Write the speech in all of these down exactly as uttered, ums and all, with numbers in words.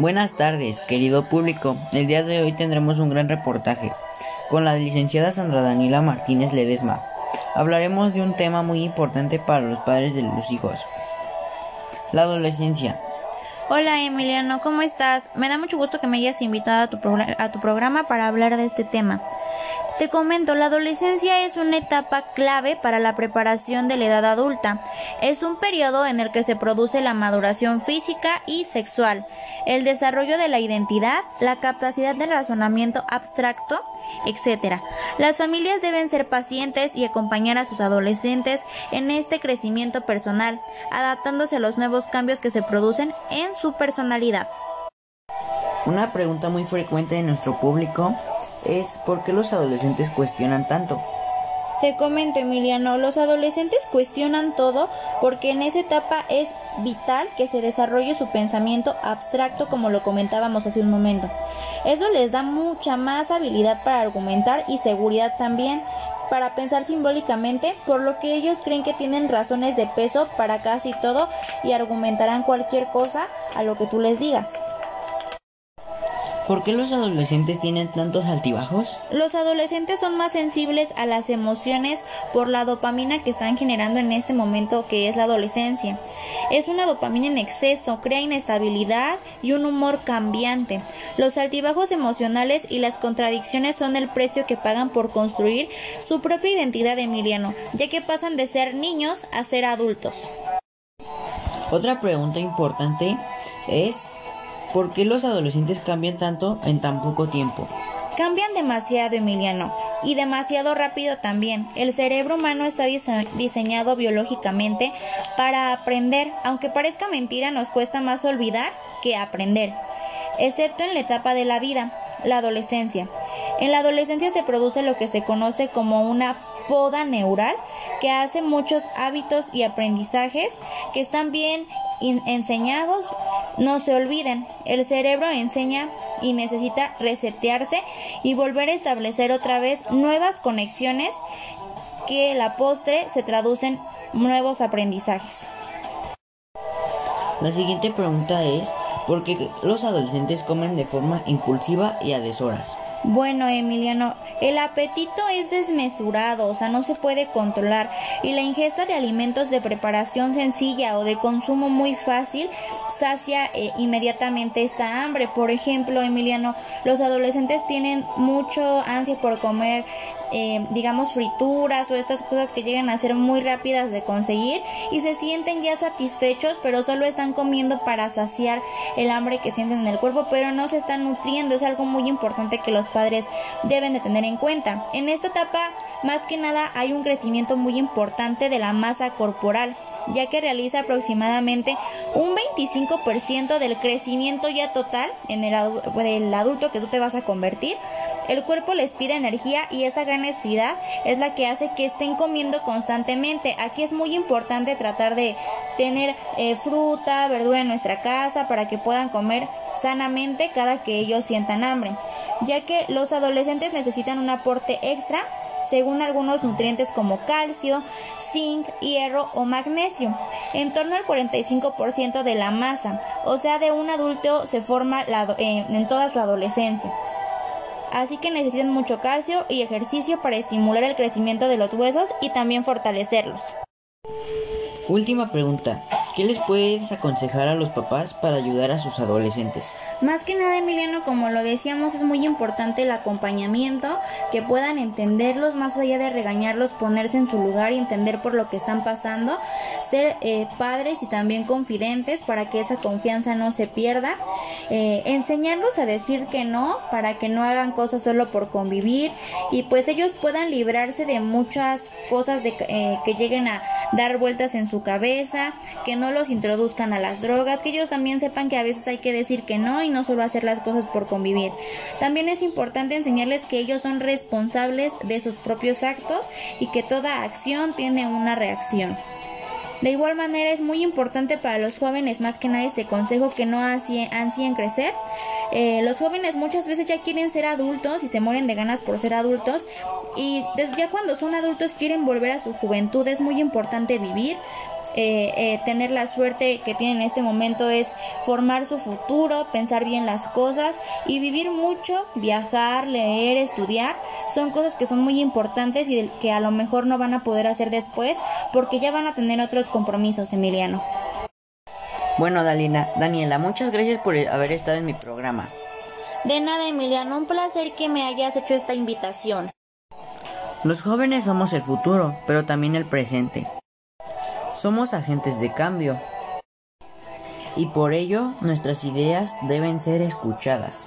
Buenas tardes, querido público. El día de hoy tendremos un gran reportaje con la licenciada Sandra Daniela Martínez Ledesma. Hablaremos de un tema muy importante para los padres de los hijos: la adolescencia. Hola Emiliano, ¿cómo estás? Me da mucho gusto que me hayas invitado a tu, progr- a tu programa para hablar de este tema. Te comento, la adolescencia es una etapa clave para la preparación de la edad adulta. Es un periodo en el que se produce la maduración física y sexual, el desarrollo de la identidad, la capacidad de razonamiento abstracto, etcétera. Las familias deben ser pacientes y acompañar a sus adolescentes en este crecimiento personal, adaptándose a los nuevos cambios que se producen en su personalidad. Una pregunta muy frecuente de nuestro público es ¿por qué los adolescentes cuestionan tanto? Te comento, Emiliano, los adolescentes cuestionan todo porque en esa etapa es vital que se desarrolle su pensamiento abstracto, como lo comentábamos hace un momento. Eso les da mucha más habilidad para argumentar y seguridad también para pensar simbólicamente, por lo que ellos creen que tienen razones de peso para casi todo y argumentarán cualquier cosa a lo que tú les digas. ¿Por qué los adolescentes tienen tantos altibajos? Los adolescentes son más sensibles a las emociones por la dopamina que están generando en este momento, que es la adolescencia. Es una dopamina en exceso, crea inestabilidad y un humor cambiante. Los altibajos emocionales y las contradicciones son el precio que pagan por construir su propia identidad, Emiliano, ya que pasan de ser niños a ser adultos. Otra pregunta importante es ¿por qué los adolescentes cambian tanto en tan poco tiempo? Cambian demasiado, Emiliano, y demasiado rápido también. El cerebro humano está dise- diseñado biológicamente para aprender. Aunque parezca mentira, nos cuesta más olvidar que aprender, excepto en la etapa de la vida, la adolescencia. En la adolescencia se produce lo que se conoce como una poda neural, que hace muchos hábitos y aprendizajes que están bien in- enseñados no se olviden. El cerebro enseña y necesita resetearse y volver a establecer otra vez nuevas conexiones que a la postre se traducen nuevos aprendizajes. La siguiente pregunta es ¿por qué los adolescentes comen de forma impulsiva y a deshoras? Bueno, Emiliano, el apetito es desmesurado, o sea, no se puede controlar, y la ingesta de alimentos de preparación sencilla o de consumo muy fácil sacia eh, inmediatamente esta hambre. Por ejemplo, Emiliano, los adolescentes tienen mucho ansia por comer, eh, digamos, frituras o estas cosas que llegan a ser muy rápidas de conseguir, y se sienten ya satisfechos, pero solo están comiendo para saciar el hambre que sienten en el cuerpo, pero no se están nutriendo. Es algo muy importante que los padres deben de tener en cuenta. En esta etapa, más que nada, hay un crecimiento muy importante de la masa corporal, ya que realiza aproximadamente un veinticinco por ciento del crecimiento ya total en el, el adulto que tú te vas a convertir. El cuerpo les pide energía y esa gran necesidad es la que hace que estén comiendo constantemente. Aquí es muy importante tratar de tener eh, fruta, verdura en nuestra casa para que puedan comer sanamente cada que ellos sientan hambre, ya que los adolescentes necesitan un aporte extra según algunos nutrientes como calcio, zinc, hierro o magnesio, en torno al cuarenta y cinco por ciento de la masa, o sea, de un adulto se forma la, eh, en toda su adolescencia. Así que necesitan mucho calcio y ejercicio para estimular el crecimiento de los huesos y también fortalecerlos. Última pregunta. ¿Qué les puedes aconsejar a los papás para ayudar a sus adolescentes? Más que nada, Emiliano, como lo decíamos, es muy importante el acompañamiento, que puedan entenderlos, más allá de regañarlos, ponerse en su lugar y entender por lo que están pasando, ser eh, padres y también confidentes para que esa confianza no se pierda, eh, enseñarlos a decir que no, para que no hagan cosas solo por convivir y pues ellos puedan librarse de muchas cosas de, eh, que lleguen a dar vueltas en su cabeza, que no los introduzcan a las drogas, que ellos también sepan que a veces hay que decir que no y no solo hacer las cosas por convivir. También es importante enseñarles que ellos son responsables de sus propios actos y que toda acción tiene una reacción. De igual manera, es muy importante para los jóvenes, más que nada, este consejo, que no ansíen crecer. Eh, los jóvenes muchas veces ya quieren ser adultos y se mueren de ganas por ser adultos, y ya cuando son adultos quieren volver a su juventud. Es muy importante vivir, eh, eh, tener la suerte que tienen en este momento es formar su futuro, pensar bien las cosas y vivir mucho, viajar, leer, estudiar. Son cosas que son muy importantes y que a lo mejor no van a poder hacer después porque ya van a tener otros compromisos, Emiliano. Bueno, Dalila, Daniela, muchas gracias por haber estado en mi programa. De nada, Emiliano, un placer que me hayas hecho esta invitación. Los jóvenes somos el futuro, pero también el presente. Somos agentes de cambio. Y por ello, nuestras ideas deben ser escuchadas,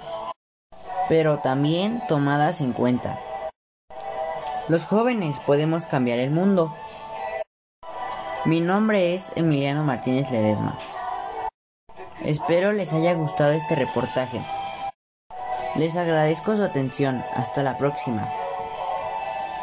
pero también tomadas en cuenta. Los jóvenes podemos cambiar el mundo. Mi nombre es Emiliano Martínez Ledesma. Espero les haya gustado este reportaje. Les agradezco su atención. Hasta la próxima.